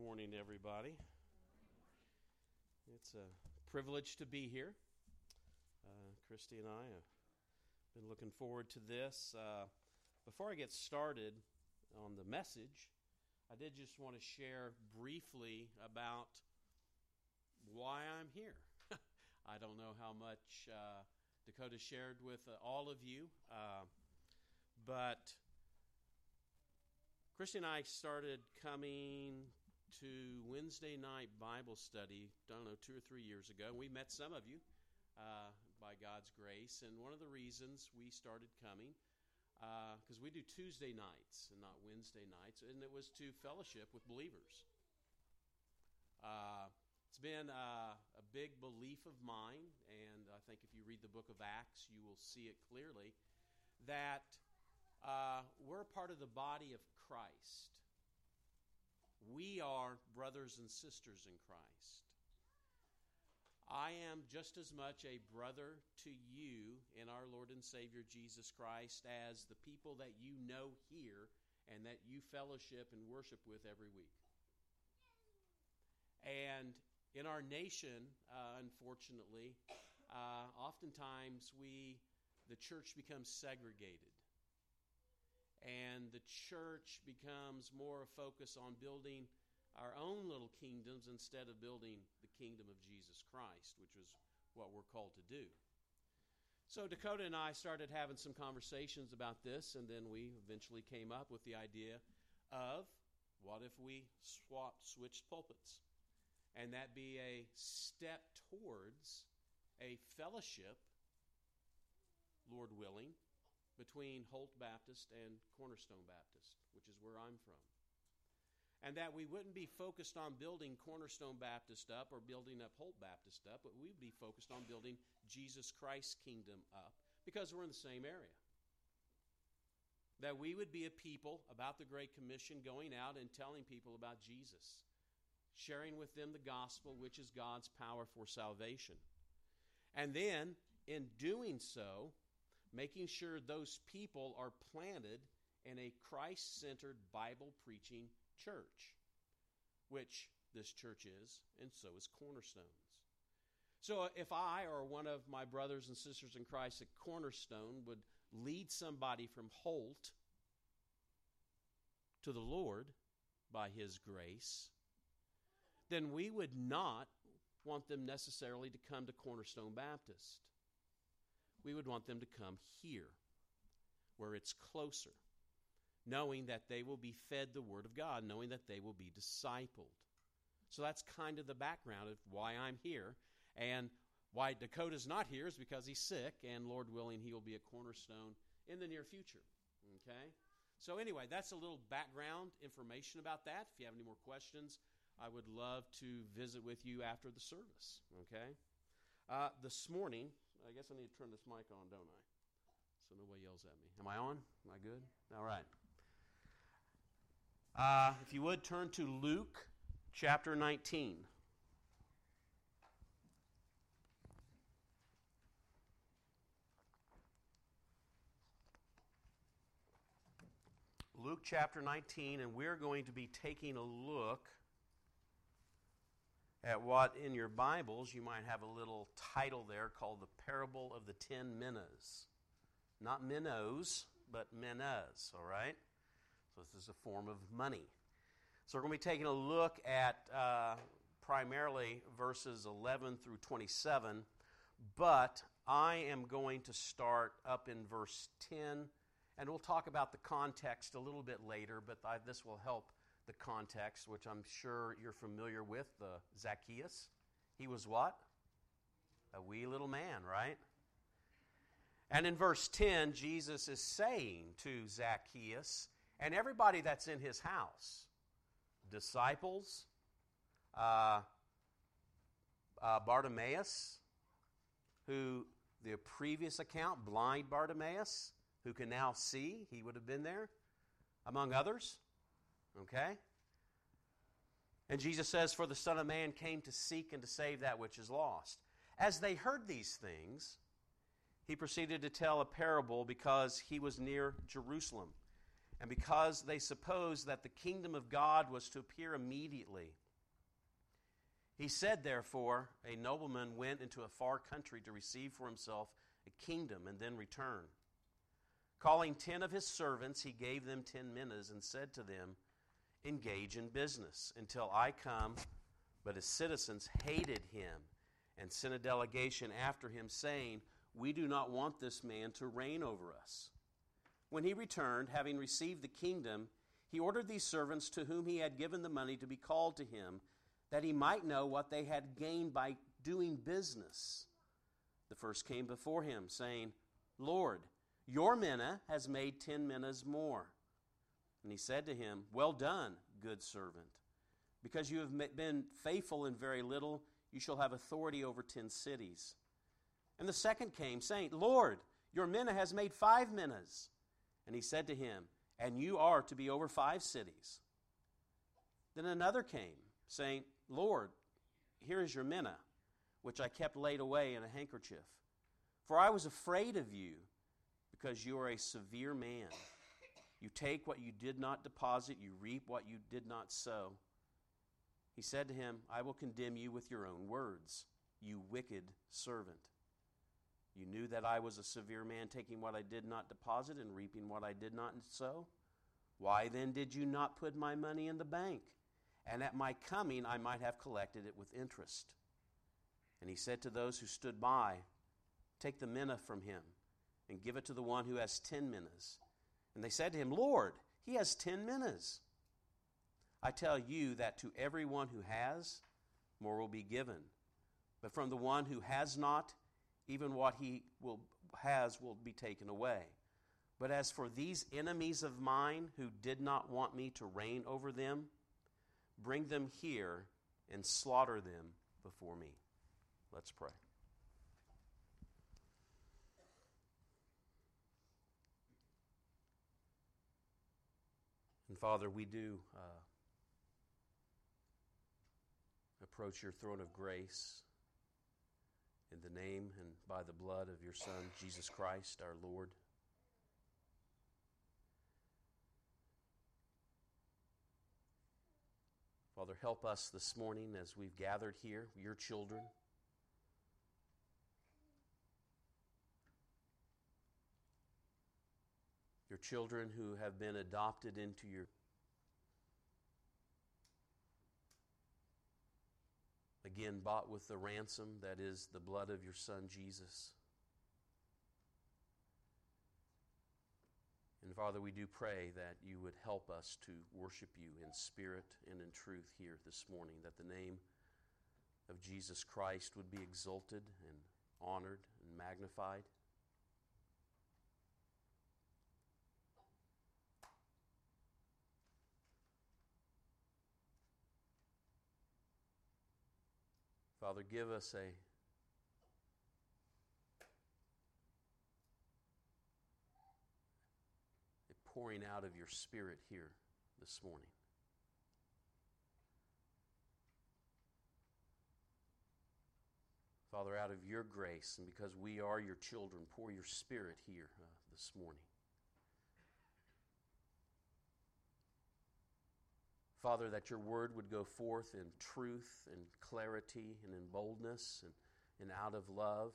morning, everybody. It's a privilege to be here. Christy and I have been looking forward to this. Before I get started on the message, I did just want to share briefly about why I'm here. I don't know how much Dakota shared with all of you, but Christy and I started coming to Wednesday night Bible study, I don't know, 2 or 3 years ago. We met some of you by God's grace, and one of the reasons we started coming, because we do Tuesday nights and not Wednesday nights, and it was to fellowship with believers. It's been a big belief of mine, and I think if you read the book of Acts, you will see it clearly, that we're a part of the body of Christ. We are brothers and sisters in Christ. I am just as much a brother to you in our Lord and Savior Jesus Christ as the people that you know here and that you fellowship and worship with every week. And in our nation, unfortunately, oftentimes the church becomes segregated. And the church becomes more a focus on building our own little kingdoms instead of building the kingdom of Jesus Christ, which is what we're called to do. So Dakota and I started having some conversations about this, and then we eventually came up with the idea of what if we switched pulpits? And that be a step towards a fellowship, Lord willing, between Holt Baptist and Cornerstone Baptist, which is where I'm from. And that we wouldn't be focused on building Cornerstone Baptist up or building up Holt Baptist up, but we'd be focused on building Jesus Christ's kingdom up because we're in the same area. That we would be a people about the Great Commission going out and telling people about Jesus, sharing with them the gospel, which is God's power for salvation. And then, in doing so, making sure those people are planted in a Christ-centered Bible-preaching church, which this church is, and so is Cornerstone's. So if I or one of my brothers and sisters in Christ at Cornerstone would lead somebody from Holt to the Lord by His grace, then we would not want them necessarily to come to Cornerstone Baptist. We would want them to come here, where it's closer, knowing that they will be fed the Word of God, knowing that they will be discipled. So that's kind of the background of why I'm here. And why Dakota's not here is because he's sick, and Lord willing, he will be a Cornerstone in the near future. Okay? So anyway, that's a little background information about that. If you have any more questions, I would love to visit with you after the service. Okay? This morning, I guess I need to turn this mic on, don't I? So nobody yells at me. Am I on? Am I good? All right. If you would, turn to Luke chapter 19. Luke chapter 19, and we're going to be taking a look at what in your Bibles you might have a little title there called the Parable of the Ten Minas. Not minnows, but minas, all right? So this is a form of money. So we're going to be taking a look at primarily verses 11 through 27, but I am going to start up in verse 10, and we'll talk about the context a little bit later, but this will help the context, which I'm sure you're familiar with, the Zacchaeus. He was what? A wee little man, right? And in verse 10, Jesus is saying to Zacchaeus and everybody that's in his house, disciples, Bartimaeus, who the previous account, blind Bartimaeus, who can now see, he would have been there, among others. Okay? And Jesus says, "For the Son of Man came to seek and to save that which is lost." As they heard these things, he proceeded to tell a parable because he was near Jerusalem. and because they supposed that the kingdom of God was to appear immediately. He said, therefore, a nobleman went into a far country to receive for himself a kingdom and then return. Calling 10 of his servants, he gave them 10 minas and said to them, engage in business until I come. But his citizens hated him and sent a delegation after him, saying, we do not want this man to reign over us. When he returned, having received the kingdom, he ordered these servants to whom he had given the money to be called to him, that he might know what they had gained by doing business. The first came before him, saying, Lord, your mina has made 10 minas more. And he said to him, well done, good servant. Because you have been faithful in very little, you shall have authority over 10 cities. And the second came, saying, Lord, your mina has made 5 minas. And he said to him, and you are to be over 5 cities. Then another came, saying, Lord, here is your mina, which I kept laid away in a handkerchief. For I was afraid of you, because you are a severe man. You take what you did not deposit, you reap what you did not sow. He said to him, I will condemn you with your own words, you wicked servant. You knew that I was a severe man, taking what I did not deposit and reaping what I did not sow. Why then did you not put my money in the bank? And at my coming I might have collected it with interest. And he said to those who stood by, take the mina from him and give it to the one who has 10 minas. And they said to him, Lord, he has 10 minas. I tell you that to everyone who has, more will be given. But from the one who has not, even what he has will be taken away. But as for these enemies of mine who did not want me to reign over them, bring them here and slaughter them before me. Let's pray. And Father, we do approach your throne of grace in the name and by the blood of your Son, Jesus Christ, our Lord. Father, help us this morning as we've gathered here, your children. Your children who have been adopted into your... Again, bought with the ransom that is the blood of your Son, Jesus. And Father, we do pray that you would help us to worship you in spirit and in truth here this morning, that the name of Jesus Christ would be exalted and honored and magnified. Father, give us a pouring out of your Spirit here this morning. Father, out of your grace, and because we are your children, pour your Spirit here this morning. Father, that your word would go forth in truth and clarity and in boldness and out of love.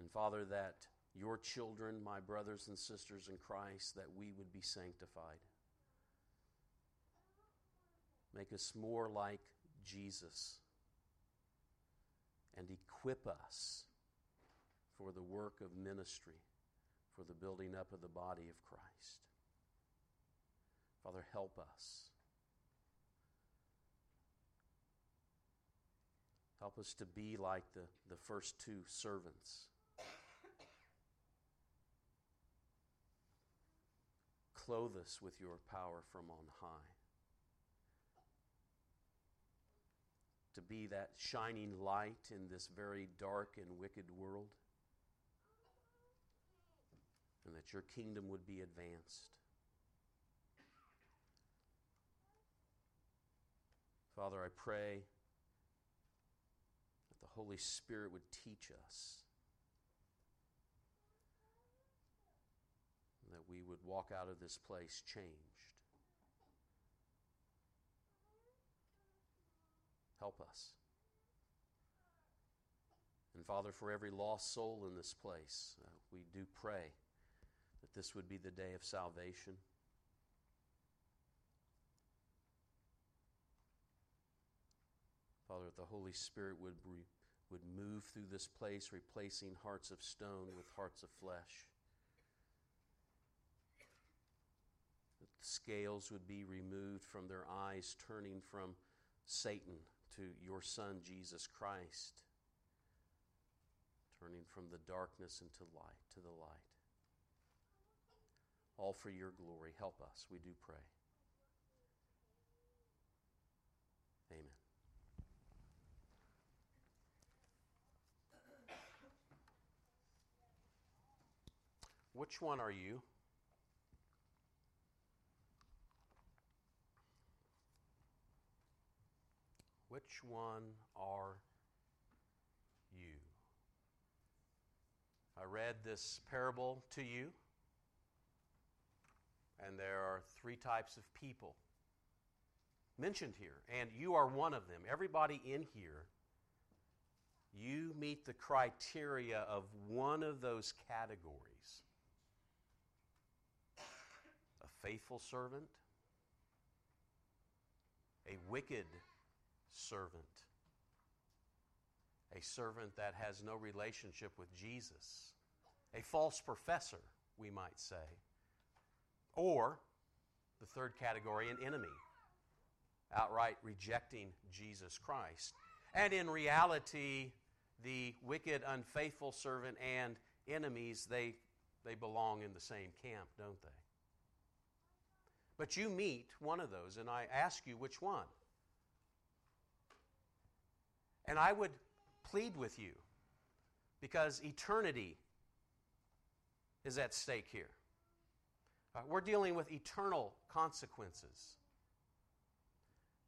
And Father, that your children, my brothers and sisters in Christ, that we would be sanctified. Make us more like Jesus and equip us for the work of ministry, for the building up of the body of Christ. Father, help us. Help us to be like the first two servants. Clothe us with your power from on high. To be that shining light in this very dark and wicked world. And that your kingdom would be advanced. Father, I pray that the Holy Spirit would teach us, that that we would walk out of this place changed. Help us. And Father, for every lost soul in this place, we do pray that this would be the day of salvation. Father, that the Holy Spirit would move through this place, replacing hearts of stone with hearts of flesh. That the scales would be removed from their eyes, turning from Satan to your Son, Jesus Christ, turning from the darkness into light, to the light. All for your glory. Help us, we do pray. Amen. Which one are you? Which one are you? I read this parable to you, and there are three types of people mentioned here, and you are one of them. Everybody in here, you meet the criteria of one of those categories. A faithful servant, a wicked servant, a servant that has no relationship with Jesus, a false professor, we might say, or the third category, an enemy, outright rejecting Jesus Christ. And in reality, the wicked, unfaithful servant and enemies, they belong in the same camp, don't they? But you meet one of those, and I ask you which one. And I would plead with you, because eternity is at stake here. We're dealing with eternal consequences.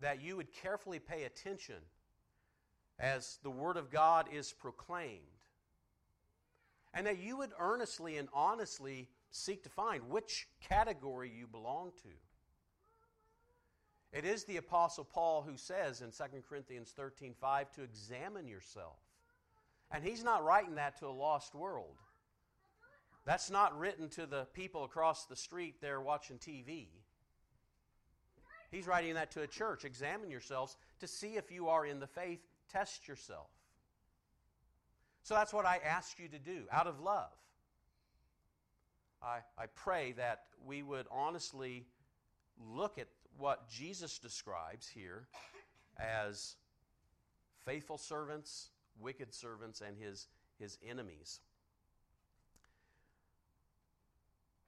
That you would carefully pay attention as the Word of God is proclaimed. And that you would earnestly and honestly seek to find which category you belong to. It is the Apostle Paul who says in 2 Corinthians 13:5 to examine yourself. And he's not writing that to a lost world. That's not written to the people across the street there watching TV. He's writing that to a church. Examine yourselves to see if you are in the faith. Test yourself. So that's what I ask you to do out of love. I pray that we would honestly look at what Jesus describes here as faithful servants, wicked servants, and his enemies.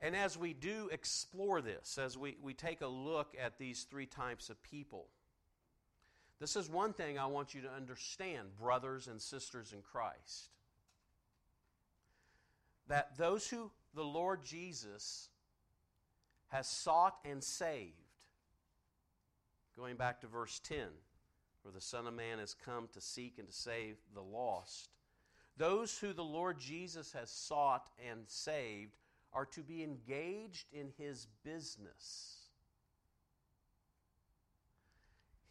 And as we do explore this, as we take a look at these three types of people, this is one thing I want you to understand, brothers and sisters in Christ, that those who the Lord Jesus has sought and saved, going back to verse 10, where the Son of Man has come to seek and to save the lost. Those who the Lord Jesus has sought and saved are to be engaged in His business,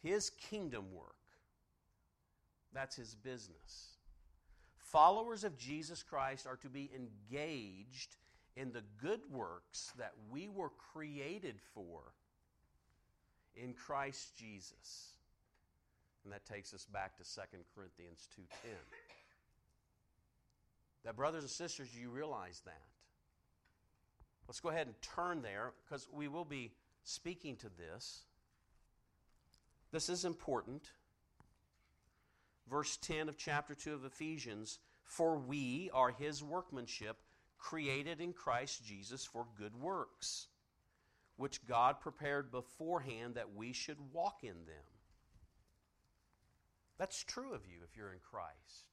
His kingdom work. That's His business. Followers of Jesus Christ are to be engaged in the good works that we were created for in Christ Jesus. And that takes us back to 2 Corinthians 2:10. Now, brothers and sisters, you realize that. Let's go ahead and turn there, because we will be speaking to this. This is important. Verse 10 of chapter 2 of Ephesians, for we are His workmanship, created in Christ Jesus for good works, which God prepared beforehand that we should walk in them. That's true of you if you're in Christ.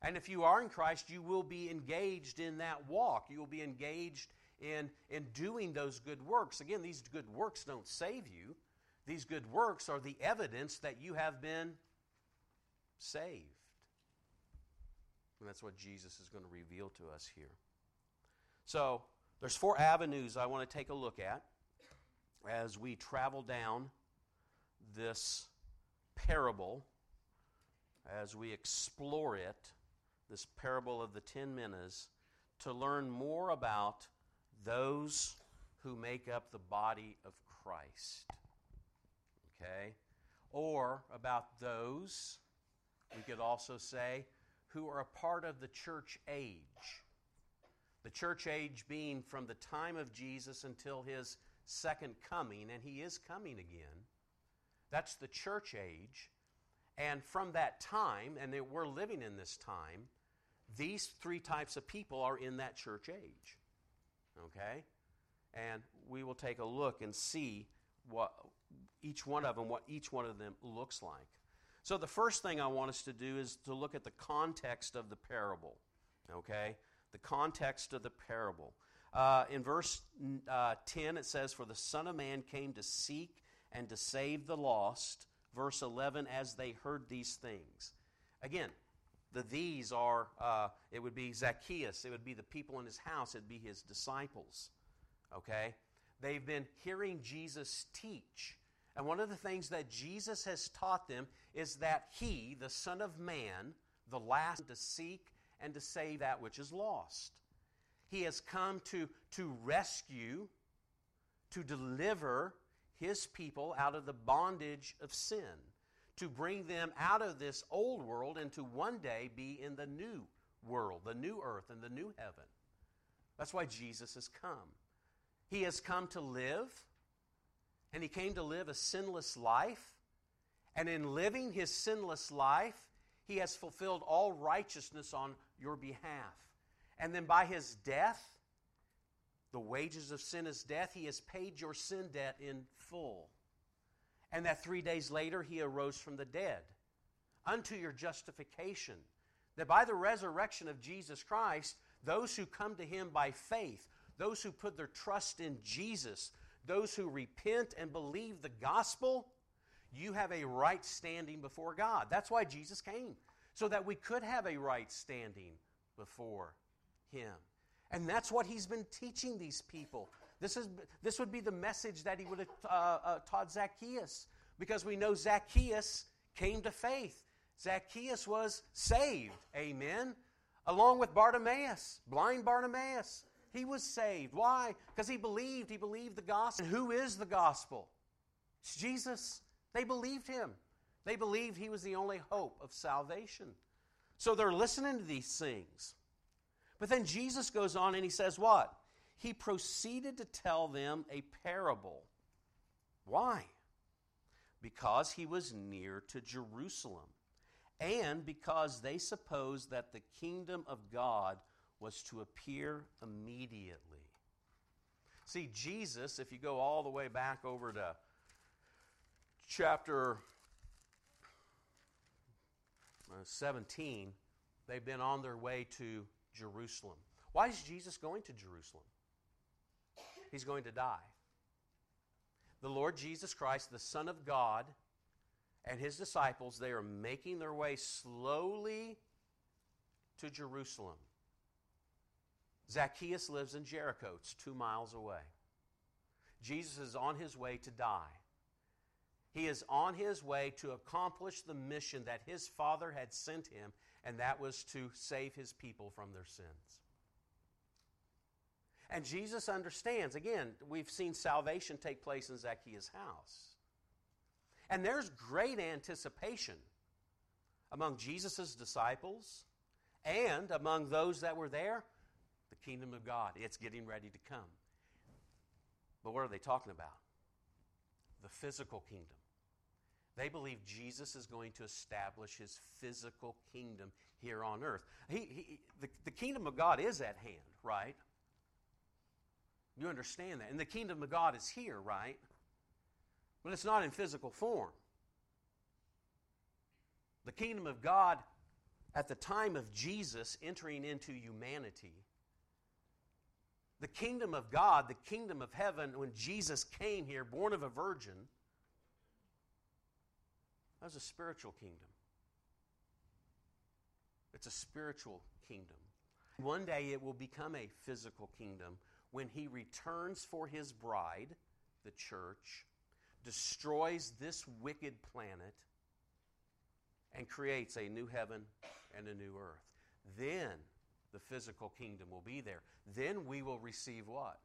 And if you are in Christ, you will be engaged in that walk. You will be engaged in doing those good works. Again, these good works don't save you. These good works are the evidence that you have been saved. And that's what Jesus is going to reveal to us here. So there's four avenues I want to take a look at as we travel down this parable, as we explore it, this parable of the 10 minas, to learn more about those who make up the body of Christ, okay? Or about those, we could also say, who are a part of the church age. The church age being from the time of Jesus until his second coming, and he is coming again. That's the church age. And from that time, and we're living in this time, these three types of people are in that church age. Okay? And we will take a look and see what each one of them looks like. So the first thing I want us to do is to look at the context of the parable. Okay? The context of the parable. In verse 10 it says, "For the Son of Man came to seek and to save the lost." Verse 11, "As they heard these things." Again, these are, it would be Zacchaeus. It would be the people in his house. It would be his disciples. Okay? They've been hearing Jesus teach. And one of the things that Jesus has taught them is that he, the Son of Man, the last to seek and to save that which is lost. He has come to rescue, to deliver his people out of the bondage of sin, to bring them out of this old world and to one day be in the new world, the new earth and the new heaven. That's why Jesus has come. He has come to live, and he came to live a sinless life. And in living his sinless life, he has fulfilled all righteousness on your behalf. And then by his death, the wages of sin is death, he has paid your sin debt in full. And that 3 days later, he arose from the dead unto your justification. That by the resurrection of Jesus Christ, those who come to him by faith, those who put their trust in Jesus, those who repent and believe the gospel, you have a right standing before God. That's why Jesus came, so that we could have a right standing before him. And that's what he's been teaching these people. This would be the message that he would have taught Zacchaeus, because we know Zacchaeus came to faith. Zacchaeus was saved, amen, along with Bartimaeus, blind Bartimaeus. He was saved. Why? Because he believed the gospel. And who is the gospel? It's Jesus. They believed him. They believed he was the only hope of salvation. So they're listening to these things. But then Jesus goes on and he says what? He proceeded to tell them a parable. Why? Because he was near to Jerusalem, and because they supposed that the kingdom of God was to appear immediately. See, Jesus, if you go all the way back over to chapter 17, they've been on their way to Jerusalem. Why is Jesus going to Jerusalem? He's going to die. The Lord Jesus Christ, the Son of God, and his disciples, they are making their way slowly to Jerusalem. Zacchaeus lives in Jericho. It's 2 miles away. Jesus is on his way to die. He is on his way to accomplish the mission that his Father had sent him, and that was to save his people from their sins. And Jesus understands. Again, we've seen salvation take place in Zacchaeus' house. And there's great anticipation among Jesus' disciples and among those that were there. The kingdom of God, it's getting ready to come. But what are they talking about? The physical kingdom. They believe Jesus is going to establish his physical kingdom here on earth. The kingdom of God is at hand, right? You understand that. And the kingdom of God is here, right? But it's not in physical form. The kingdom of God at the time of Jesus entering into humanity, the kingdom of God, the kingdom of heaven, when Jesus came here, born of a virgin, that was a spiritual kingdom. It's a spiritual kingdom. One day it will become a physical kingdom when he returns for his bride, the church, destroys this wicked planet, and creates a new heaven and a new earth. Then the physical kingdom will be there. Then we will receive what?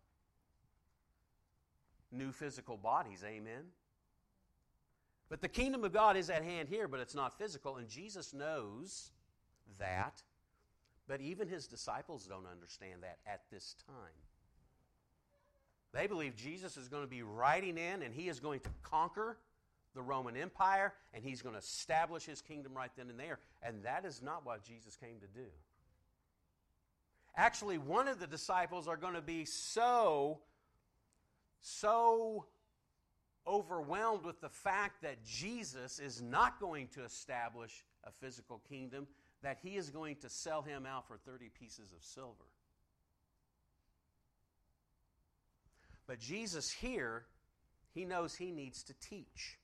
New physical bodies, amen? But the kingdom of God is at hand here, but it's not physical, and Jesus knows that. But even his disciples don't understand that at this time. They believe Jesus is going to be riding in, and he is going to conquer the Roman Empire, and he's going to establish his kingdom right then and there. And that is not what Jesus came to do. Actually, one of the disciples are going to be so overwhelmed with the fact that Jesus is not going to establish a physical kingdom that he is going to sell him out for 30 pieces of silver. But Jesus here, he knows he needs to teach.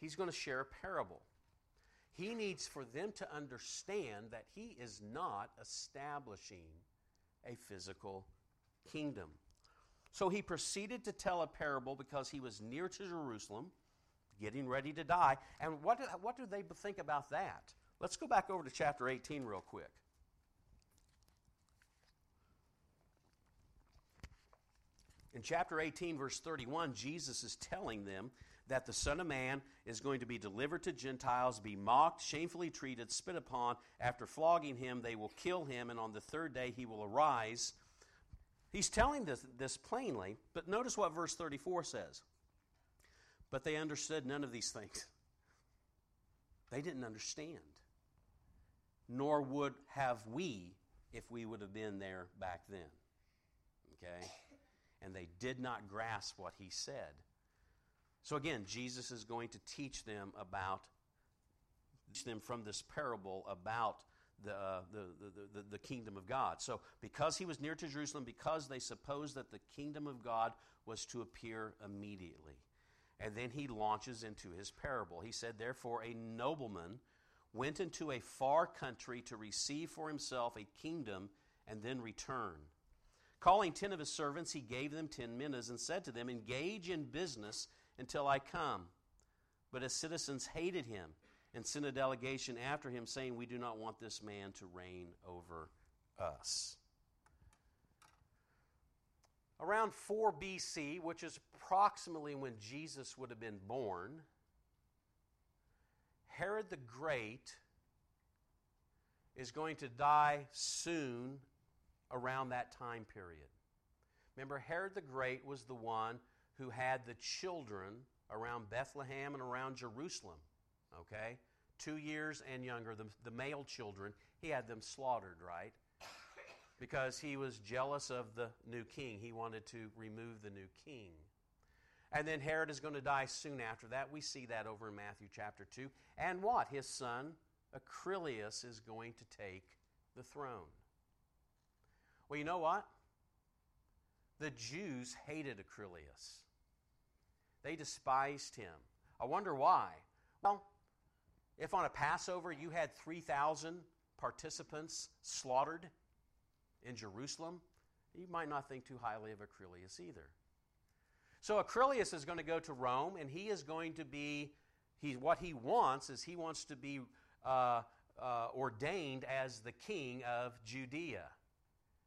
He's going to share a parable. He needs for them to understand that he is not establishing a physical kingdom. So he proceeded to tell a parable because he was near to Jerusalem, getting ready to die. And what do they think about that? Let's go back over to chapter 18 real quick. In chapter 18, verse 31, Jesus is telling them that the Son of Man is going to be delivered to Gentiles, be mocked, shamefully treated, spit upon. After flogging him, they will kill him, and on the third day he will arise. He's telling this plainly, but notice what verse 34 says. But they understood none of these things. They didn't understand. Nor would have we if we would have been there back then. Okay? And they did not grasp what he said. So again, Jesus is going to teach them from this parable about the kingdom of God. So because he was near to Jerusalem, because they supposed that the kingdom of God was to appear immediately. And then he launches into his parable. He said, therefore, a nobleman went into a far country to receive for himself a kingdom and then return. Calling 10 of his servants, he gave them 10 minas and said to them, engage in business until I come. But his citizens hated him and sent a delegation after him, saying, we do not want this man to reign over us. Around 4 B.C., which is approximately when Jesus would have been born, Herod the Great is going to die soon around that time period. Remember, Herod the Great was the one who had the children around Bethlehem and around Jerusalem, okay? 2 years and younger, the male children, he had them slaughtered, right? Because he was jealous of the new king. He wanted to remove the new king. And then Herod is going to die soon after that. We see that over in Matthew chapter 2. And what? His son, Acrylius, is going to take the throne. Well, you know what? The Jews hated Acrylius. They despised him. I wonder why. Well, if on a Passover you had 3,000 participants slaughtered in Jerusalem, you might not think too highly of Acrylius either. So Acrylius is going to go to Rome, and he is going to be, he wants to be ordained as the king of Judea.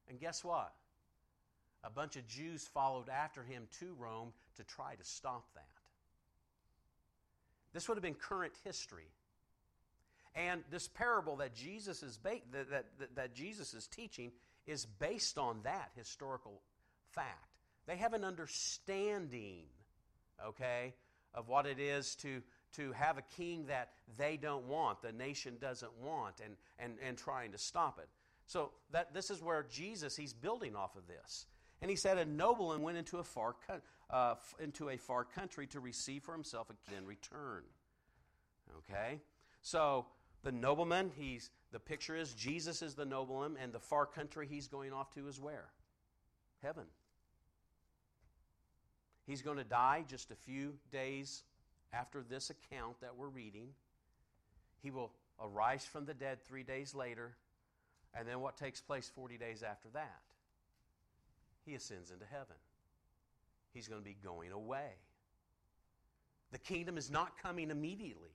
And guess what? A bunch of Jews followed after him to Rome to try to stop that. This would have been current history. And this parable that Jesus is teaching is based on that historical fact. They have an understanding, okay, of what it is to have a king that they don't want, the nation doesn't want, and trying to stop it. So this is where Jesus, he's building off of this. And he said, a nobleman went into a far country to receive for himself a king in return. Okay? So the nobleman, the picture is Jesus is the nobleman, and the far country he's going off to is where? Heaven. He's going to die just a few days after this account that we're reading. He will arise from the dead 3 days later. And then what takes place 40 days after that? He ascends into heaven. He's going to be going away. The kingdom is not coming immediately.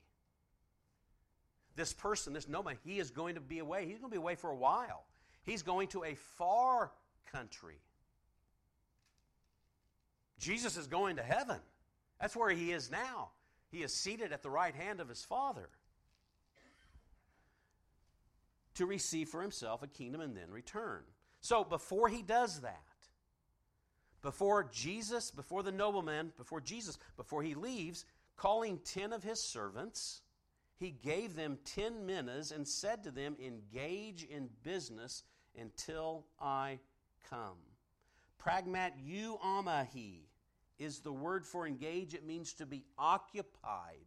This person, this nobody, he is going to be away. He's going to be away for a while. He's going to a far country. Jesus is going to heaven. That's where he is now. He is seated at the right hand of his Father to receive for himself a kingdom and then return. So before he does that, before he leaves, calling 10 of his servants, he gave them 10 minas and said to them, engage in business until I come. Pragmat euomahi is the word for engage. It means to be occupied.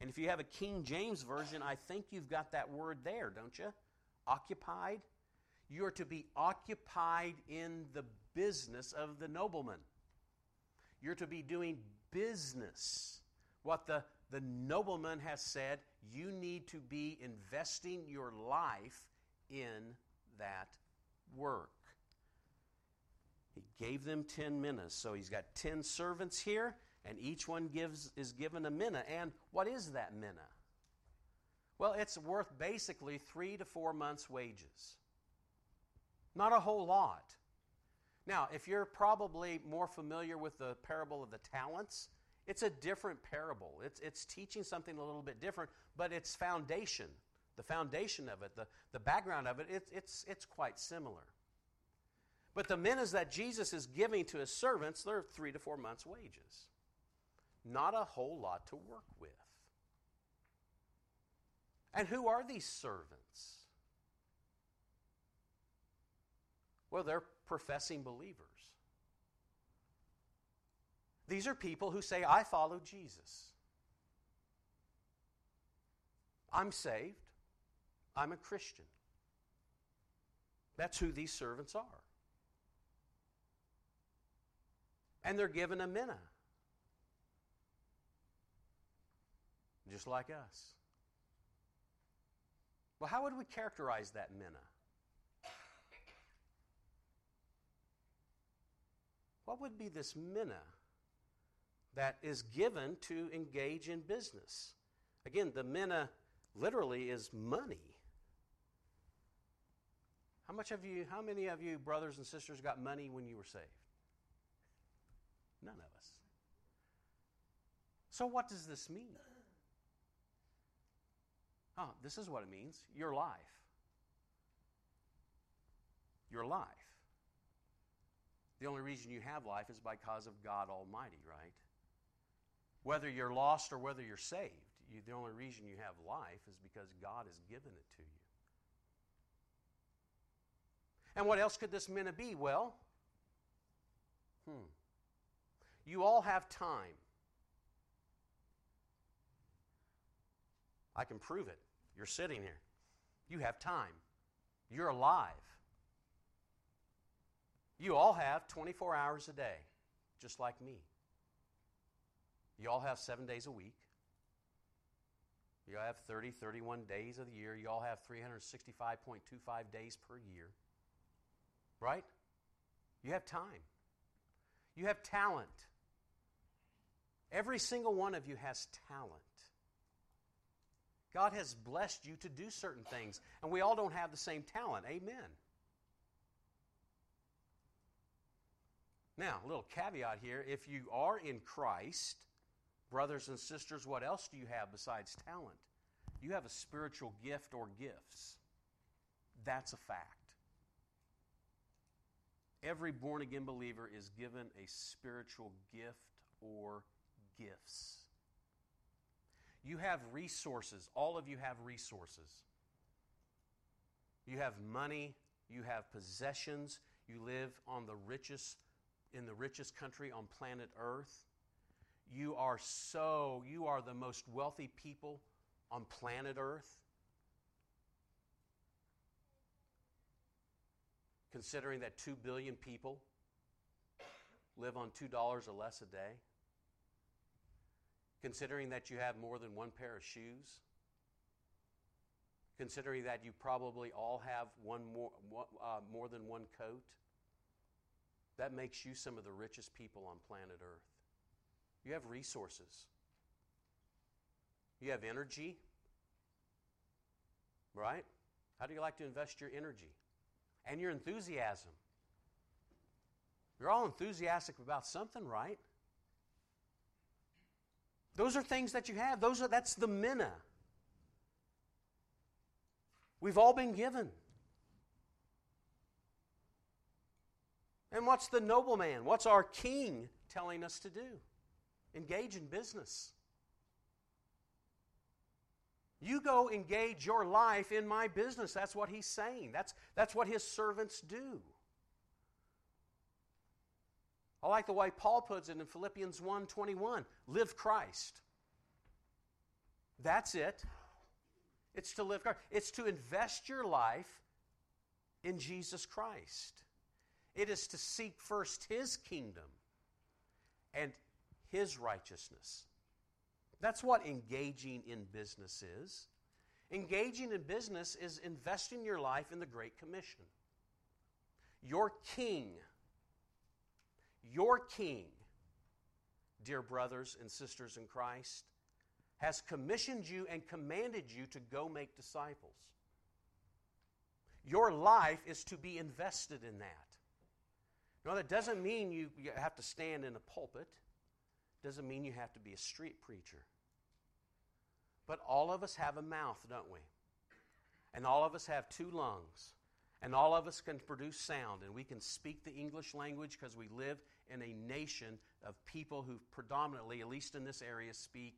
And if you have a King James Version, I think you've got that word there, don't you? Occupied. You are to be occupied in the business of the nobleman. You're to be doing business. What the nobleman has said, you need to be investing your life in that work. He gave them 10 minas. So he's got 10 servants here, and each one is given a mina. And what is that mina? Well, it's worth basically 3 to 4 months' wages. Not a whole lot. Now, if you're probably more familiar with the parable of the talents, it's a different parable. It's teaching something a little bit different, but its foundation, the foundation of it, the background of it, it's quite similar. But the minas that Jesus is giving to his servants, they're 3 to 4 months' wages. Not a whole lot to work with. And who are these servants? Well, they're professing believers. These are people who say, I follow Jesus. I'm saved. I'm a Christian. That's who these servants are. And they're given a mina, just like us. Well, how would we characterize that mina? What would be this mina that is given to engage in business? Again, the mina literally is money. How many of you brothers and sisters got money when you were saved? None of us. So what does this mean? Oh, this is what it means. Your life. Your life. The only reason you have life is because of God Almighty, right? Whether you're lost or whether you're saved, the only reason you have life is because God has given it to you. And what else could this mina be? Well, you all have time. I can prove it. You're sitting here. You have time. You're alive. You all have 24 hours a day, just like me. You all have 7 days a week. You all have 30, 31 days of the year. You all have 365.25 days per year. Right? You have time. You have talent. Every single one of you has talent. God has blessed you to do certain things, and we all don't have the same talent. Amen. Now, a little caveat here. If you are in Christ, brothers and sisters, what else do you have besides talent? You have a spiritual gift or gifts. That's a fact. Every born-again believer is given a spiritual gift or gifts. You have resources. All of you have resources. You have money. You have possessions. You live in the richest country on planet Earth. You are the most wealthy people on planet Earth. Considering that 2 billion people live on $2 or less a day. Considering that you have more than one pair of shoes. considering that you probably all have more than one coat, that makes you some of the richest people on planet Earth. You have resources. You have energy, right? How do you like to invest your energy? And your enthusiasm. You're all enthusiastic about something, right? Those are things that you have. That's the mina. We've all been given. And what's the nobleman? What's our king telling us to do? Engage in business. You go engage your life in my business. That's what he's saying. That's what his servants do. I like the way Paul puts it in Philippians 1:21. Live Christ. That's it. It's to live Christ. It's to invest your life in Jesus Christ. It is to seek first His kingdom and His righteousness. That's what engaging in business is. Engaging in business is investing your life in the Great Commission. Your King, dear brothers and sisters in Christ, has commissioned you and commanded you to go make disciples. Your life is to be invested in that. Now, that doesn't mean you have to stand in a pulpit. Doesn't mean you have to be a street preacher. But all of us have a mouth, don't we? And all of us have two lungs. And all of us can produce sound. And we can speak the English language because we live in a nation of people who predominantly, at least in this area, speak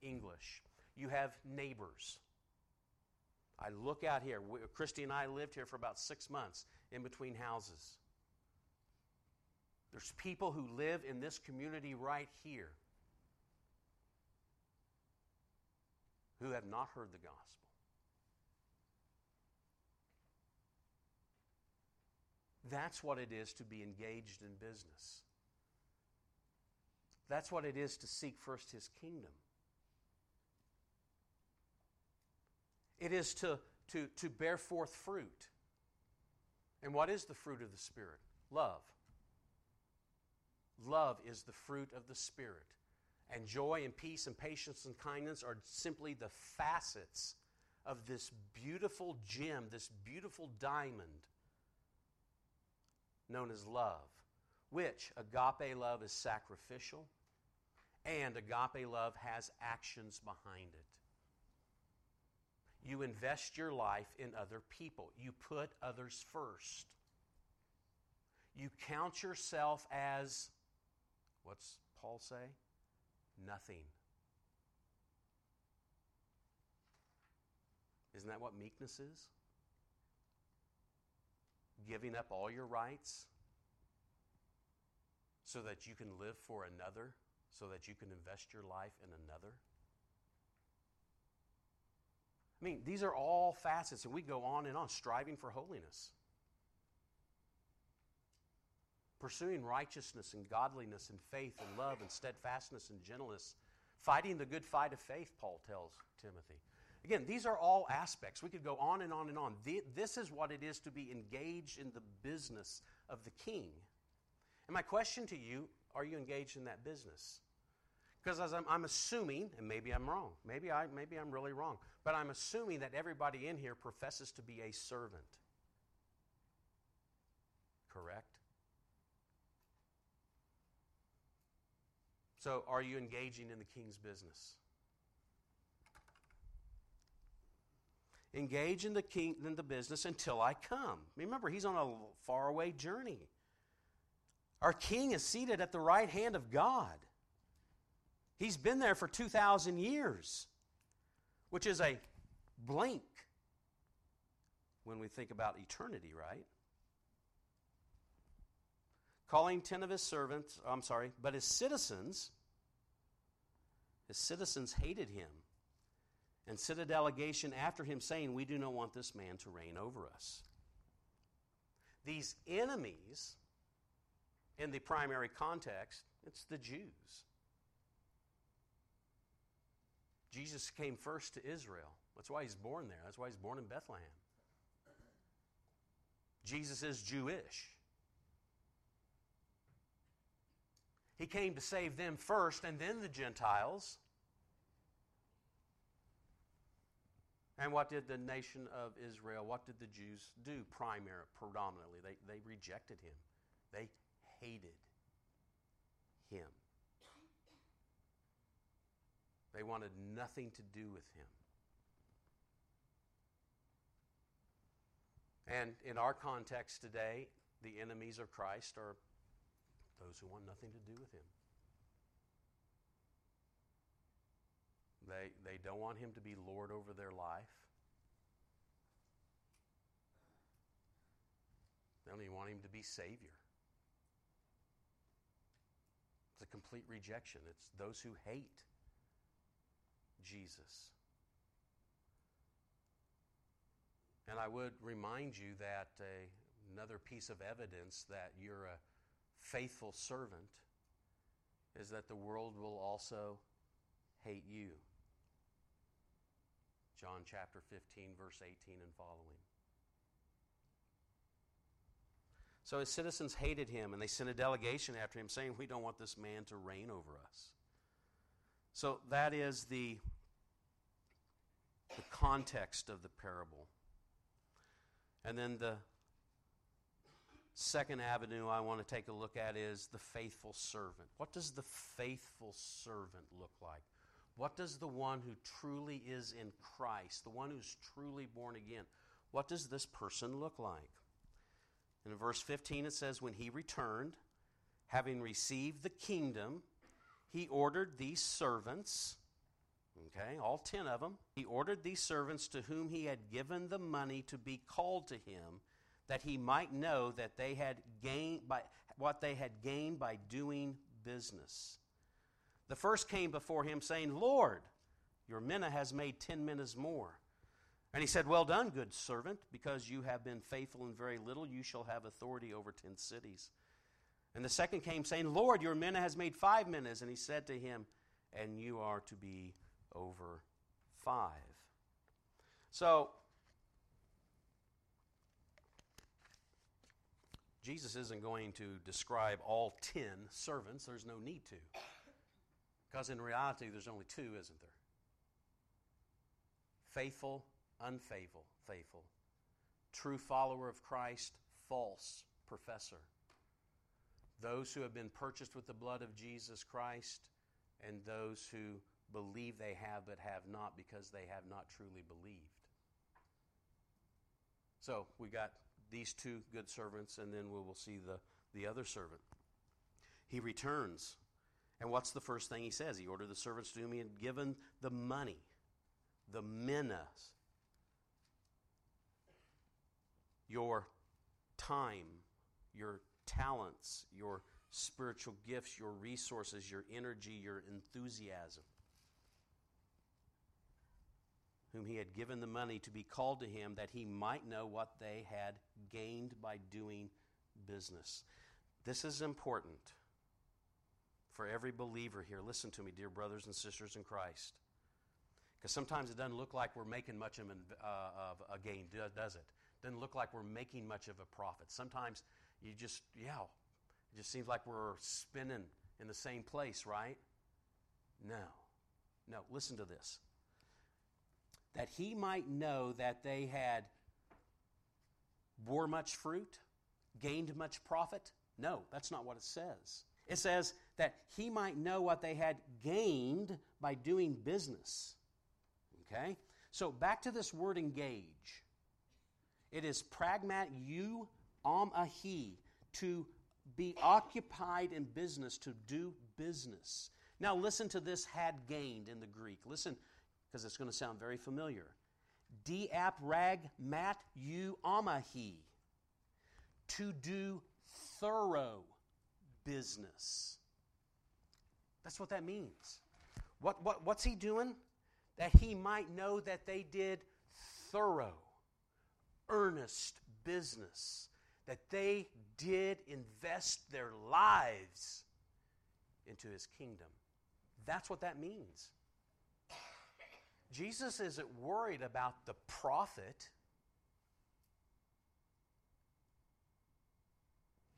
English. You have neighbors. I look out here. Christy and I lived here for about 6 months in between houses. There's people who live in this community right here who have not heard the gospel. That's what it is to be engaged in business. That's what it is to seek first His kingdom. It is to bear forth fruit. And what is the fruit of the Spirit? Love. Love is the fruit of the Spirit. And joy and peace and patience and kindness are simply the facets of this beautiful gem, this beautiful diamond known as love, which agape love is sacrificial and agape love has actions behind it. You invest your life in other people. You put others first. You count yourself as... What's Paul say? Nothing. Isn't that what meekness is? Giving up all your rights so that you can live for another, so that you can invest your life in another. I mean, these are all facets, and we go on and on, striving for holiness. Pursuing righteousness and godliness and faith and love and steadfastness and gentleness. Fighting the good fight of faith, Paul tells Timothy. Again, these are all aspects. We could go on and on and on. This is what it is to be engaged in the business of the King. And my question to you, are you engaged in that business? Because as I'm assuming, and maybe I'm wrong, maybe I'm really wrong, but I'm assuming that everybody in here professes to be a servant. Correct? So, are you engaging in the King's business? Engage in the King in the business until I come. Remember, he's on a faraway journey. Our King is seated at the right hand of God. He's been there for 2,000 years, which is a blink when we think about eternity, right? Calling 10 of his servants, but his citizens hated him and sent a delegation after him saying, we do not want this man to reign over us. These enemies, in the primary context, it's the Jews. Jesus came first to Israel. That's why he's born there. That's why he's born in Bethlehem. Jesus is Jewish. He came to save them first and then the Gentiles. And what did the nation of Israel, what did the Jews do predominantly? They rejected him. They hated him. They wanted nothing to do with him. And in our context today, the enemies of Christ are those who want nothing to do with him. They don't want him to be Lord over their life. They don't even want him to be Savior. It's a complete rejection. It's those who hate Jesus. And I would remind you that another piece of evidence that you're a faithful servant is that the world will also hate you. John chapter 15, verse 18 and following. So his citizens hated him, and they sent a delegation after him, saying, "We don't want this man to reign over us." So that is the context of the parable. And then the second avenue I want to take a look at is the faithful servant. What does the faithful servant look like? What does the one who truly is in Christ, the one who's truly born again, what does this person look like? And in verse 15 it says, "When he returned, having received the kingdom, he ordered these servants," okay, all 10 of them, "he ordered these servants to whom he had given the money to be called to him, that he might know that they had gained by what they had gained by doing business. The first came before him, saying, 'Lord, your mina has made 10 minas more.' And he said, 'Well done, good servant, because you have been faithful in very little, you shall have authority over 10 cities. And the second came, saying, 'Lord, your mina has made 5 minas.' And he said to him, 'And you are to be over 5. So, Jesus isn't going to describe all 10 servants. There's no need to. Because in reality, there's only 2, isn't there? Faithful, unfaithful, faithful. True follower of Christ, false professor. Those who have been purchased with the blood of Jesus Christ, and those who believe they have but have not because they have not truly believed. So, we got these 2 good servants, and then we will see the other servant. He returns. And what's the first thing he says? He ordered the servants to whom he had given the money, the minas, your time, your talents, your spiritual gifts, your resources, your energy, your enthusiasm. Whom he had given the money to be called to him, that he might know what they had gained by doing business. This is important for every believer here. Listen to me, dear brothers and sisters in Christ. Because sometimes it doesn't look like we're making much of a gain, does it? Doesn't look like we're making much of a profit. Sometimes it just seems like we're spinning in the same place, right? No, listen to this. That he might know that they had bore much fruit, gained much profit. No, that's not what it says. It says that he might know what they had gained by doing business. Okay? So back to this word engage. It is pragmat you amahi, to be occupied in business, to do business. Now listen to this had gained in the Greek. Listen, because it's going to sound very familiar. Diapragmatiuamahi, to do thorough business. That's what that means. What's he doing? That he might know that they did thorough, earnest business. That they did invest their lives into his kingdom. That's what that means. Jesus isn't worried about the prophet.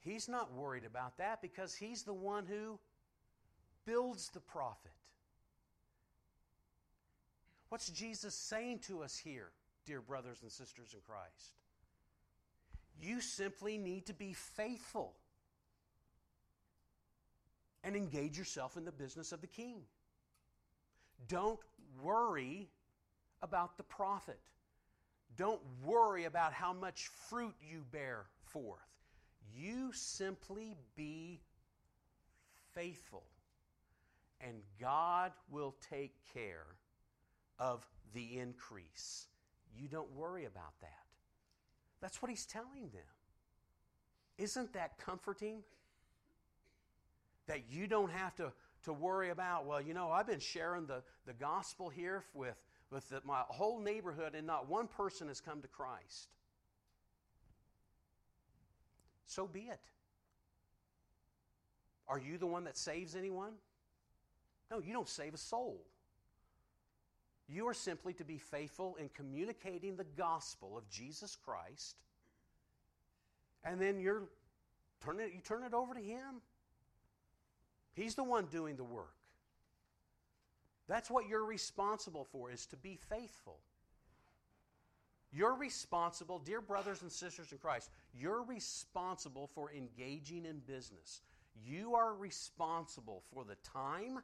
He's not worried about that because he's the one who builds the prophet. What's Jesus saying to us here, dear brothers and sisters in Christ? You simply need to be faithful and engage yourself in the business of the King. Don't worry about the prophet. Don't worry about how much fruit you bear forth. You simply be faithful, and God will take care of the increase. You don't worry about that. That's what he's telling them. Isn't that comforting? That you don't have to worry about, well, you know, I've been sharing the gospel here with my whole neighborhood, and not one person has come to Christ. So be it. Are you the one that saves anyone? No, you don't save a soul. You are simply to be faithful in communicating the gospel of Jesus Christ, and then you turn it over to Him. He's the one doing the work. That's what you're responsible for, is to be faithful. You're responsible, dear brothers and sisters in Christ, you're responsible for engaging in business. You are responsible for the time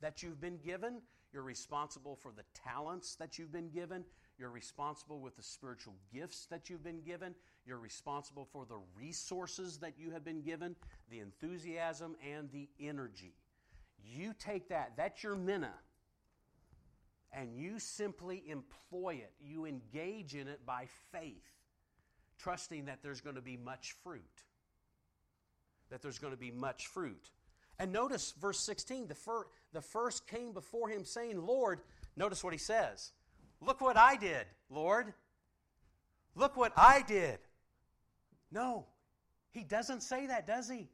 that you've been given. You're responsible for the talents that you've been given. You're responsible with the spiritual gifts that you've been given. You're responsible for the resources that you have been given, the enthusiasm and the energy. You take that. That's your mina. And you simply employ it. You engage in it by faith, trusting that there's going to be much fruit. That there's going to be much fruit. And notice verse 16, the first came before him saying, Lord, notice what he says. Look what I did, Lord. Look what I did. No, he doesn't say that, does he?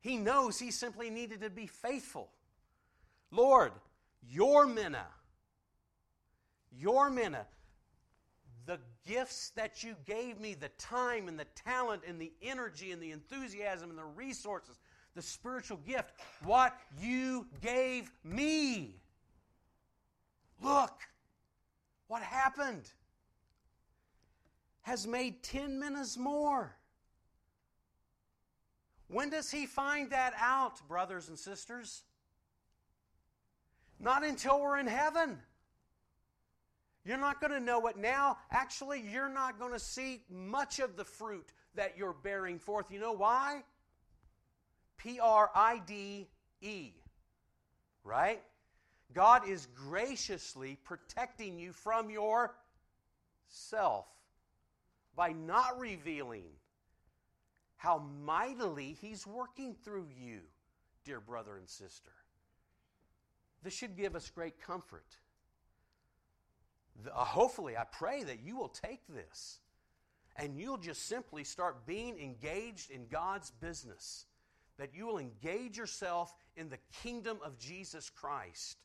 He knows he simply needed to be faithful. Lord, your mina, the gifts that you gave me, the time and the talent and the energy and the enthusiasm and the resources, the spiritual gift, what you gave me. Look, what happened has made 10 minas more. When does he find that out, brothers and sisters? Not until we're in heaven. You're not going to know it now. Actually, you're not going to see much of the fruit that you're bearing forth. You know why? Pride, right? God is graciously protecting you from yourself by not revealing how mightily He's working through you, dear brother and sister. This should give us great comfort. Hopefully, I pray that you will take this and you'll just simply start being engaged in God's business, that you will engage yourself in the kingdom of Jesus Christ,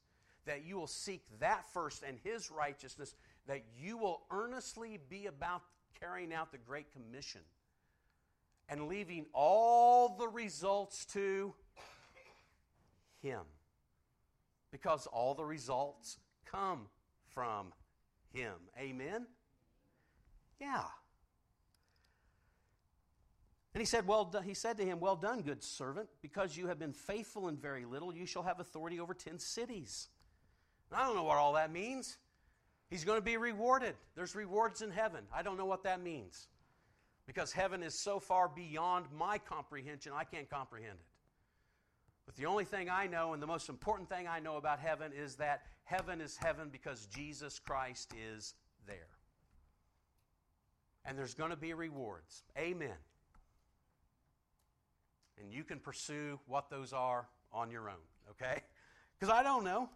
that you will seek that first and His righteousness, that you will earnestly be about carrying out the Great Commission and leaving all the results to Him. Because all the results come from Him. Amen? Yeah. And he said to him, well done, good servant, because you have been faithful in very little, you shall have authority over 10 cities. And I don't know what all that means. He's going to be rewarded. There's rewards in heaven. I don't know what that means, because heaven is so far beyond my comprehension, I can't comprehend it. But the only thing I know, and the most important thing I know about heaven, is that heaven is heaven because Jesus Christ is there. And there's going to be rewards. Amen. And you can pursue what those are on your own, okay? Because I don't know.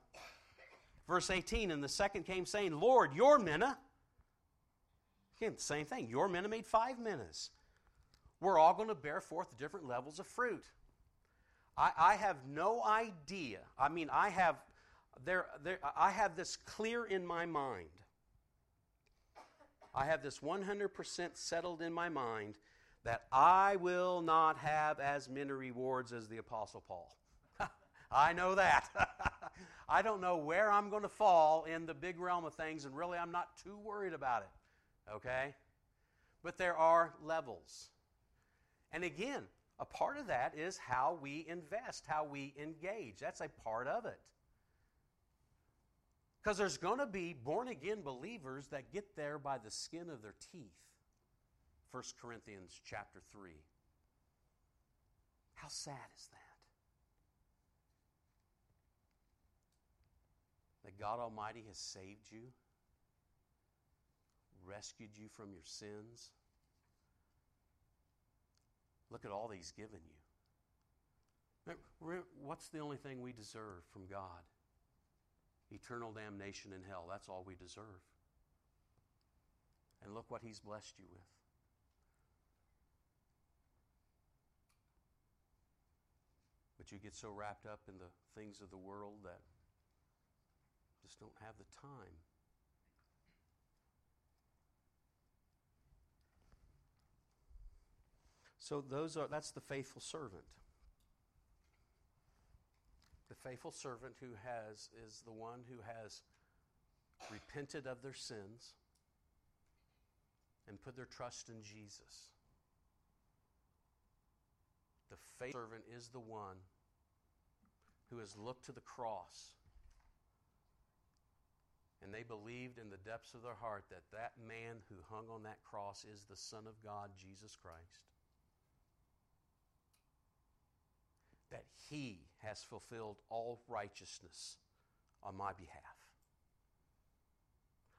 Verse 18, and the second came saying, Lord, your mina. Again, same thing. Your mina made 5 minas. We're all going to bear forth different levels of fruit. I have no idea. I mean, I have I have this clear in my mind. I have this 100% settled in my mind that I will not have as many rewards as the Apostle Paul. I know that. I don't know where I'm going to fall in the big realm of things, and really I'm not too worried about it, okay? But there are levels. And again, a part of that is how we invest, how we engage. That's a part of it. Because there's going to be born-again believers that get there by the skin of their teeth. 1 Corinthians chapter 3. How sad is that? That God Almighty has saved you, rescued you from your sins. Look at all that He's given you. What's the only thing we deserve from God? Eternal damnation in hell. That's all we deserve. And look what He's blessed you with. But you get so wrapped up in the things of the world that just don't have the time. So that's the faithful servant. The faithful servant is the one who has repented of their sins and put their trust in Jesus. The faithful servant is the one who has looked to the cross, and they believed in the depths of their heart that that man who hung on that cross is the Son of God, Jesus Christ. That He has fulfilled all righteousness on my behalf.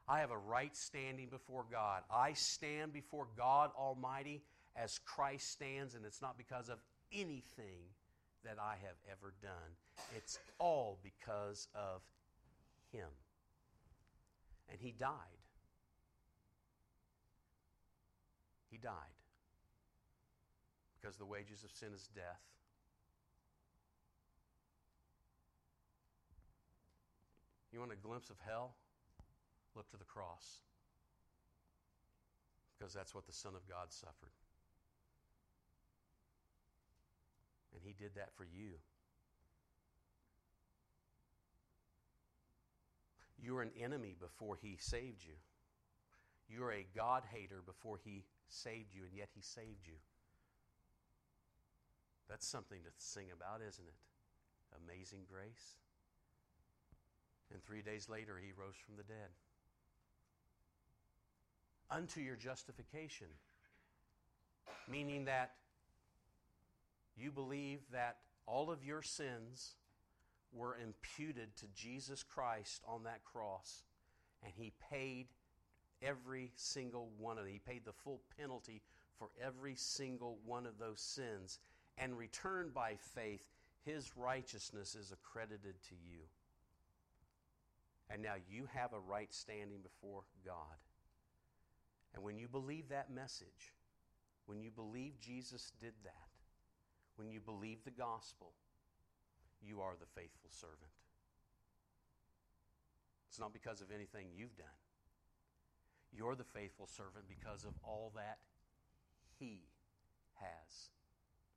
I have a right standing before God. I stand before God Almighty as Christ stands, and it's not because of anything that I have ever done. It's all because of Him. And He died. He died. Because the wages of sin is death. You want a glimpse of hell? Look to the cross. Because that's what the Son of God suffered. And He did that for you. You were an enemy before He saved you. You were a God-hater before He saved you, and yet He saved you. That's something to sing about, isn't it? Amazing grace. And 3 days later, He rose from the dead. Unto your justification, meaning that you believe that all of your sins were imputed to Jesus Christ on that cross, and He paid every single one of them. He paid the full penalty for every single one of those sins, and returned by faith, His righteousness is accredited to you. And now you have a right standing before God. And when you believe that message, when you believe Jesus did that, when you believe the gospel, you are the faithful servant. It's not because of anything you've done. You're the faithful servant because of all that He has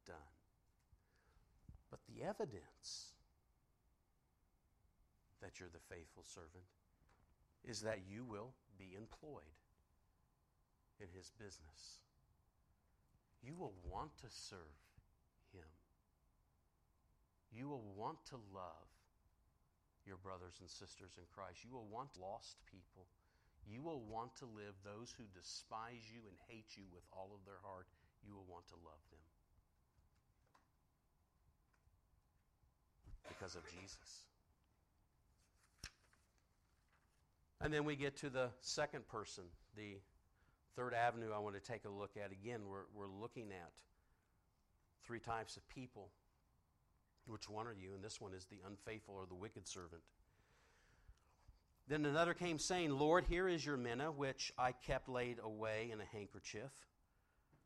done. But the evidence that you're the faithful servant is that you will be employed in His business. You will want to serve Him. You will want to love your brothers and sisters in Christ. You will want lost people. You will want to live those who despise you and hate you with all of their heart. You will want to love them because of Jesus. And then we get to the second person, the third avenue I want to take a look at. Again, we're looking at three types of people. Which one are you? And this one is the unfaithful or the wicked servant. Then another came saying, Lord, here is your mina, which I kept laid away in a handkerchief.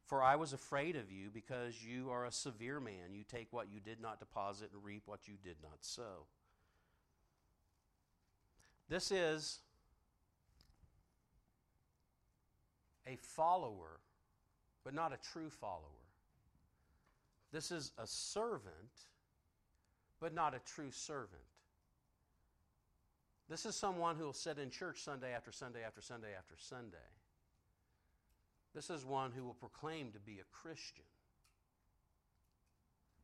For I was afraid of you, because you are a severe man. You take what you did not deposit and reap what you did not sow. This is a follower, but not a true follower. This is a servant, but not a true servant. This is someone who will sit in church Sunday after Sunday after Sunday after Sunday. This is one who will proclaim to be a Christian,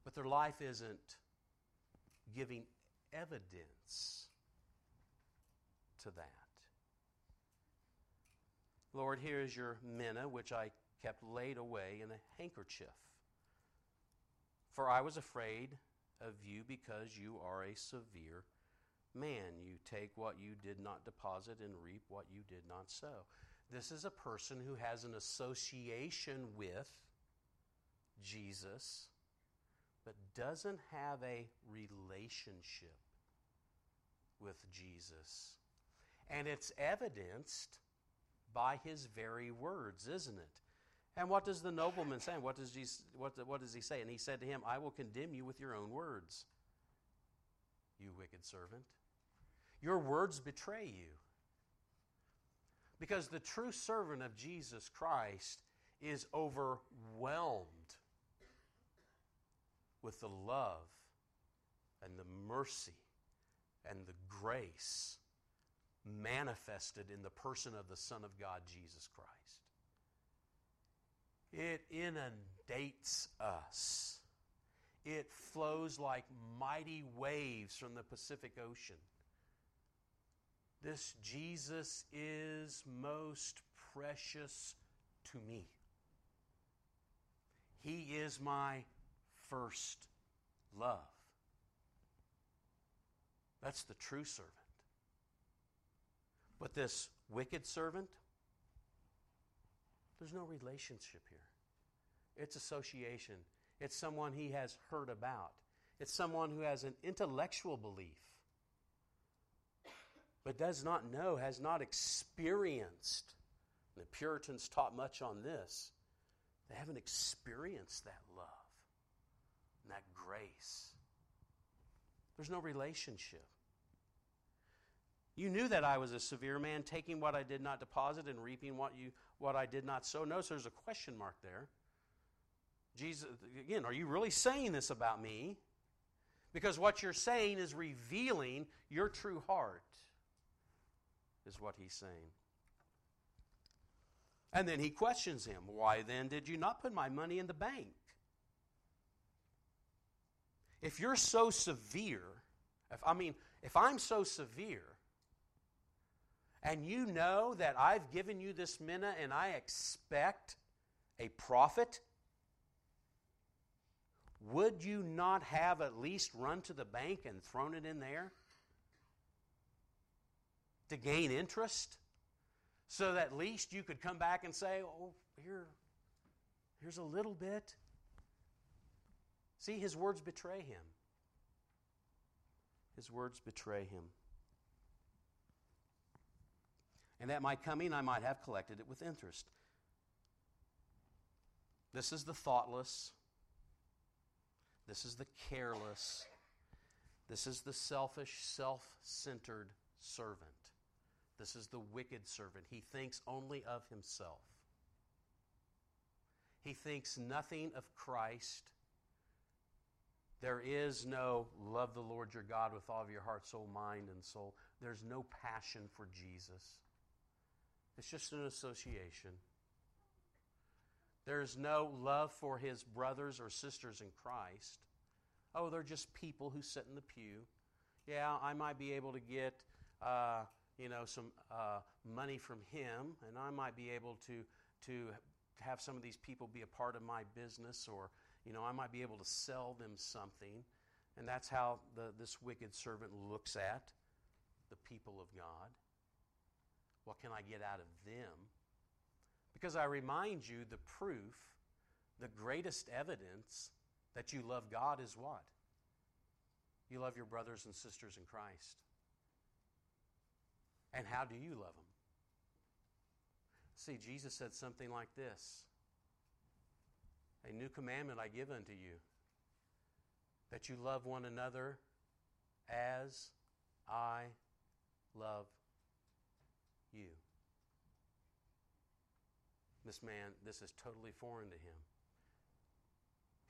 but their life isn't giving evidence to that. Lord, here is your mina, which I kept laid away in a handkerchief. For I was afraid of you because you are a severe man. You take what you did not deposit and reap what you did not sow. This is a person who has an association with Jesus, but doesn't have a relationship with Jesus. And it's evidenced by his very words, isn't it? And what does the nobleman say? What does he say? And he said to him, I will condemn you with your own words, you wicked servant. Your words betray you. Because the true servant of Jesus Christ is overwhelmed with the love and the mercy and the grace manifested in the person of the Son of God, Jesus Christ. It inundates us. It flows like mighty waves from the Pacific Ocean. This Jesus is most precious to me. He is my first love. That's the true servant. But this wicked servant, there's no relationship here. It's association. It's someone he has heard about. It's someone who has an intellectual belief, but does not know, has not experienced. The Puritans taught much on this. They haven't experienced that love and that grace. There's no relationship. You knew that I was a severe man, taking what I did not deposit and reaping what I did not sow. Notice there's a question mark there. Jesus, again, are you really saying this about me? Because what you're saying is revealing your true heart, is what he's saying. And then he questions him, why then did you not put my money in the bank? If you're so severe, if I'm so severe, and you know that I've given you this mina and I expect a profit, would you not have at least run to the bank and thrown it in there to gain interest so that at least you could come back and say, oh, here's a little bit? See, his words betray him. His words betray him. And at my coming, I might have collected it with interest. This is the thoughtless. This is the careless. This is the selfish, self-centered servant. This is the wicked servant. He thinks only of himself. He thinks nothing of Christ. There is no love the Lord your God with all of your heart, soul, mind, and soul. There's no passion for Jesus. It's just an association. There's no love for his brothers or sisters in Christ. Oh, they're just people who sit in the pew. Yeah, I might be able to get, some money from him, and I might be able to have some of these people be a part of my business, or I might be able to sell them something. And that's how this wicked servant looks at the people of God. What can I get out of them? Because I remind you, the proof, the greatest evidence that you love God is what? You love your brothers and sisters in Christ. And how do you love them? See, Jesus said something like this. A new commandment I give unto you, that you love one another as I love you. This man, this is totally foreign to him.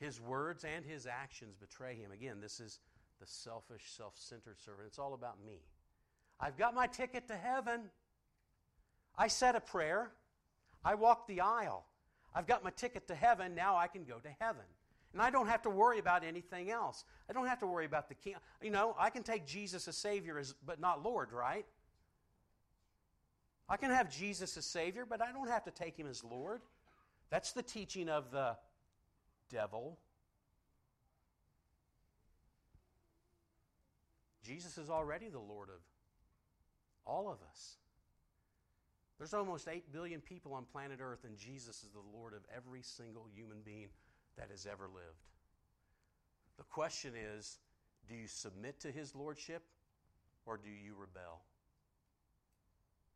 His words and his actions betray him. Again, this is the selfish, self-centered servant. It's all about me. I've got my ticket to heaven. I said a prayer. I walked the aisle. I've got my ticket to heaven. Now I can go to heaven. And I don't have to worry about anything else. I don't have to worry about the king. You know, I can take Jesus as Savior, but not Lord, right? I can have Jesus as Savior, but I don't have to take Him as Lord. That's the teaching of the devil. Jesus is already the Lord of all of us. There's almost 8 billion people on planet Earth, and Jesus is the Lord of every single human being that has ever lived. The question is, do you submit to His lordship, or do you rebel?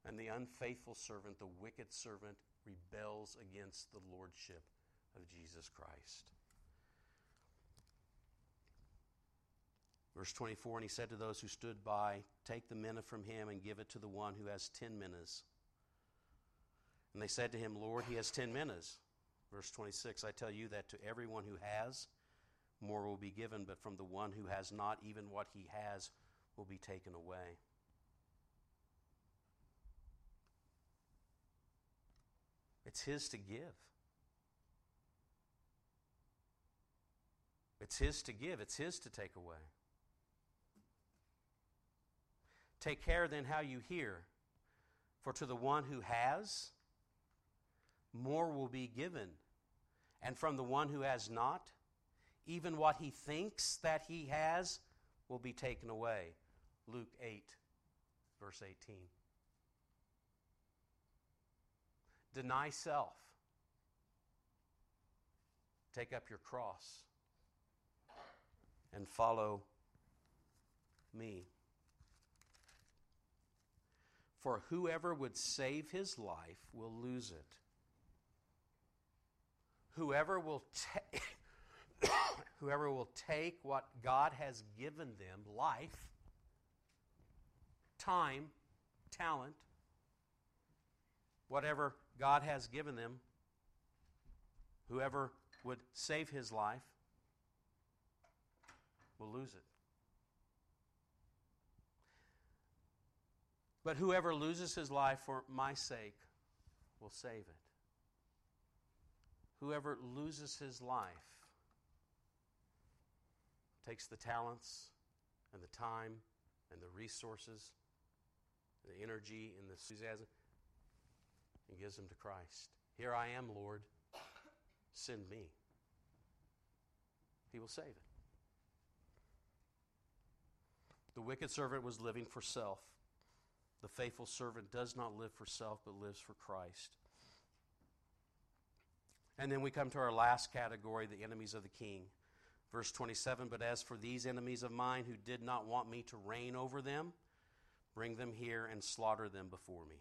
And the unfaithful servant, the wicked servant, rebels against the lordship of Jesus Christ. Verse 24, and he said to those who stood by, take the mina from him and give it to the one who has 10 minas. And they said to him, Lord, he has 10 minas. Verse 26, I tell you that to everyone who has, more will be given, but from the one who has not, even what he has will be taken away. It's his to give. It's his to give. It's his to take away. Take care then how you hear, for to the one who has, more will be given, and from the one who has not, even what he thinks that he has will be taken away. Luke 8, verse 18. Deny self. Take up your cross and follow me. For whoever would save his life will lose it. Whoever will take what God has given them, life, time, talent, whatever God has given them, whoever would save his life will lose it. But whoever loses his life for my sake will save it. Whoever loses his life, takes the talents and the time and the resources, the energy and the enthusiasm, and gives them to Christ. Here I am, Lord. Send me. He will save it. The wicked servant was living for self. The faithful servant does not live for self, but lives for Christ. And then we come to our last category, the enemies of the king. Verse 27, but as for these enemies of mine who did not want me to reign over them, bring them here and slaughter them before me.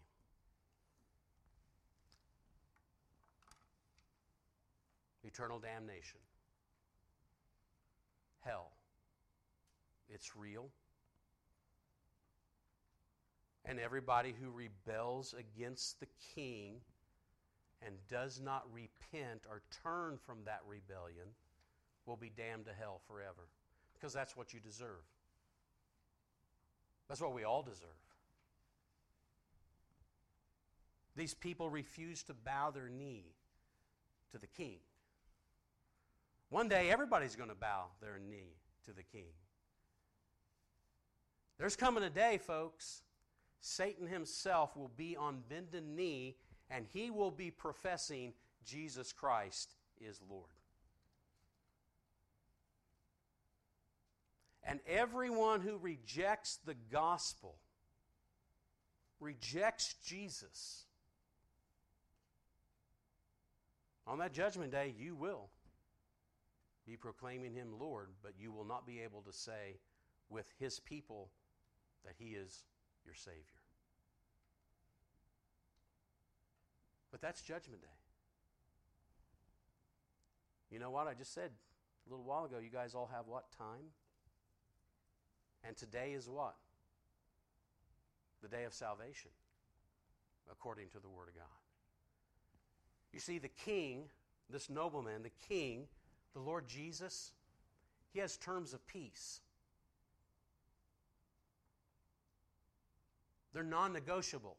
Eternal damnation. Hell. It's real. And everybody who rebels against the king and does not repent or turn from that rebellion will be damned to hell forever. Because that's what you deserve. That's what we all deserve. These people refuse to bow their knee to the king. One day everybody's going to bow their knee to the king. There's coming a day, folks, Satan himself will be on bended knee, and he will be professing Jesus Christ is Lord. And everyone who rejects the gospel, rejects Jesus, on that judgment day, you will be proclaiming Him Lord, but you will not be able to say with His people that He is your Savior. But that's Judgment Day. You know what? I just said a little while ago, you guys all have what? Time? And today is what? the day of salvation, according to the Word of God. You see, the king, this nobleman, the king, the Lord Jesus, he has terms of peace. They're non-negotiable.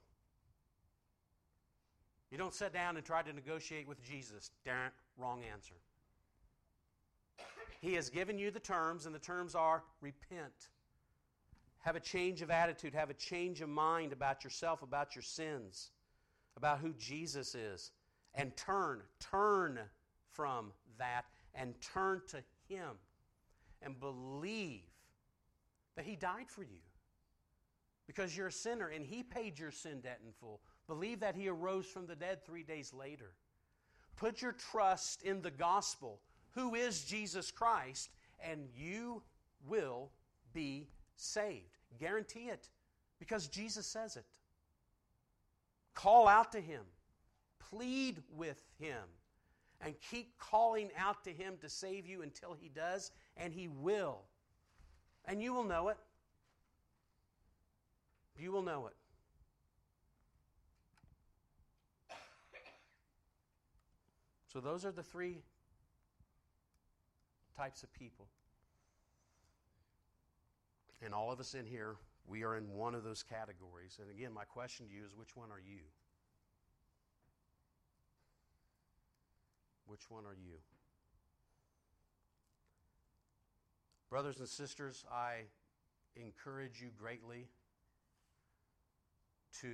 You don't sit down and try to negotiate with Jesus. Darn, wrong answer. He has given you the terms, and the terms are repent. Have a change of attitude. Have a change of mind about yourself, about your sins, about who Jesus is. And turn from that and turn to Him and believe that He died for you because you're a sinner and He paid your sin debt in full. Believe that He arose from the dead 3 days later. Put your trust in the gospel, who is Jesus Christ, and you will be saved. Guarantee it because Jesus says it. Call out to Him. Plead with Him and keep calling out to Him to save you until He does, and He will. And you will know it. You will know it. So those are the three types of people. And all of us in here, we are in one of those categories. And again, my question to you is, which one are you? Which one are you? Brothers and sisters, I encourage you greatly to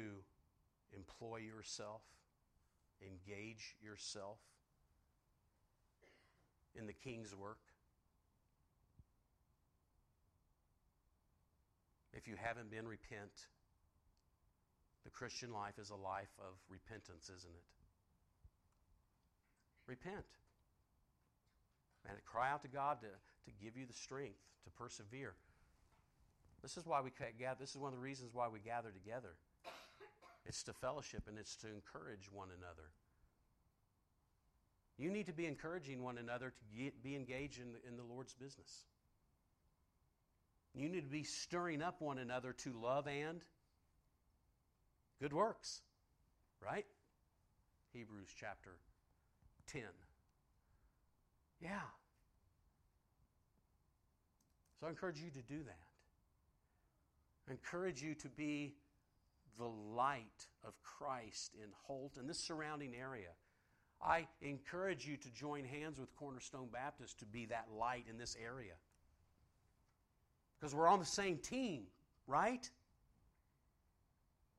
employ yourself, engage yourself in the King's work. If you haven't been, repent. The Christian life is a life of repentance, isn't it? Repent. And cry out to God to give you the strength to persevere. This is why we gather. This is one of the reasons why we gather together. It's to fellowship and it's to encourage one another. You need to be encouraging one another to be engaged in the Lord's business. You need to be stirring up one another to love and good works, right? Hebrews chapter 10. Yeah. So I encourage you to do that. I encourage you to be the light of Christ in Holt and this surrounding area. I encourage you to join hands with Cornerstone Baptist to be that light in this area. Because we're on the same team, right?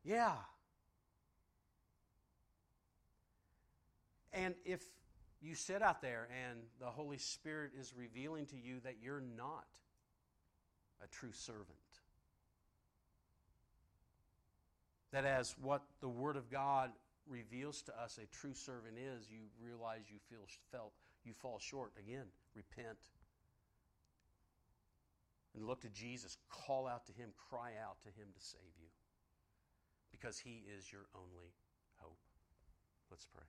Yeah. And if you sit out there and the Holy Spirit is revealing to you that you're not a true servant, that as what the Word of God reveals to us a true servant is, you realize you fall short. Again, repent. And look to Jesus, call out to Him, cry out to Him to save you. Because He is your only hope. Let's pray.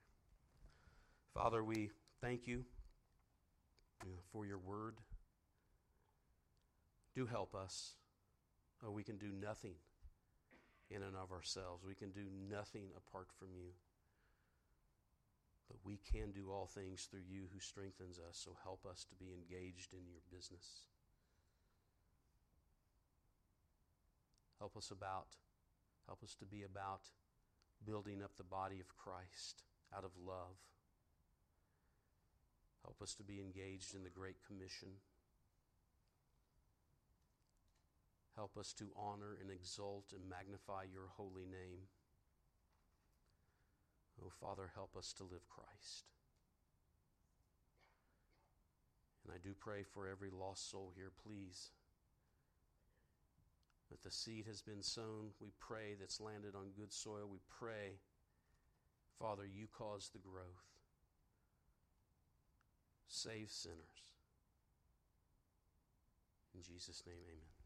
Father, we thank You for Your Word. Do help us. Oh, we can do nothing in and of ourselves. We can do nothing apart from You. But we can do all things through You who strengthens us. So help us to be engaged in Your business. Help us to be about building up the body of Christ out of love. Help us to be engaged in the Great Commission. Help us to honor and exalt and magnify Your holy name. Oh, Father, help us to live Christ. And I do pray for every lost soul here, please. That the seed has been sown, we pray, that's landed on good soil. We pray, Father, You cause the growth. Save sinners. In Jesus' name, amen.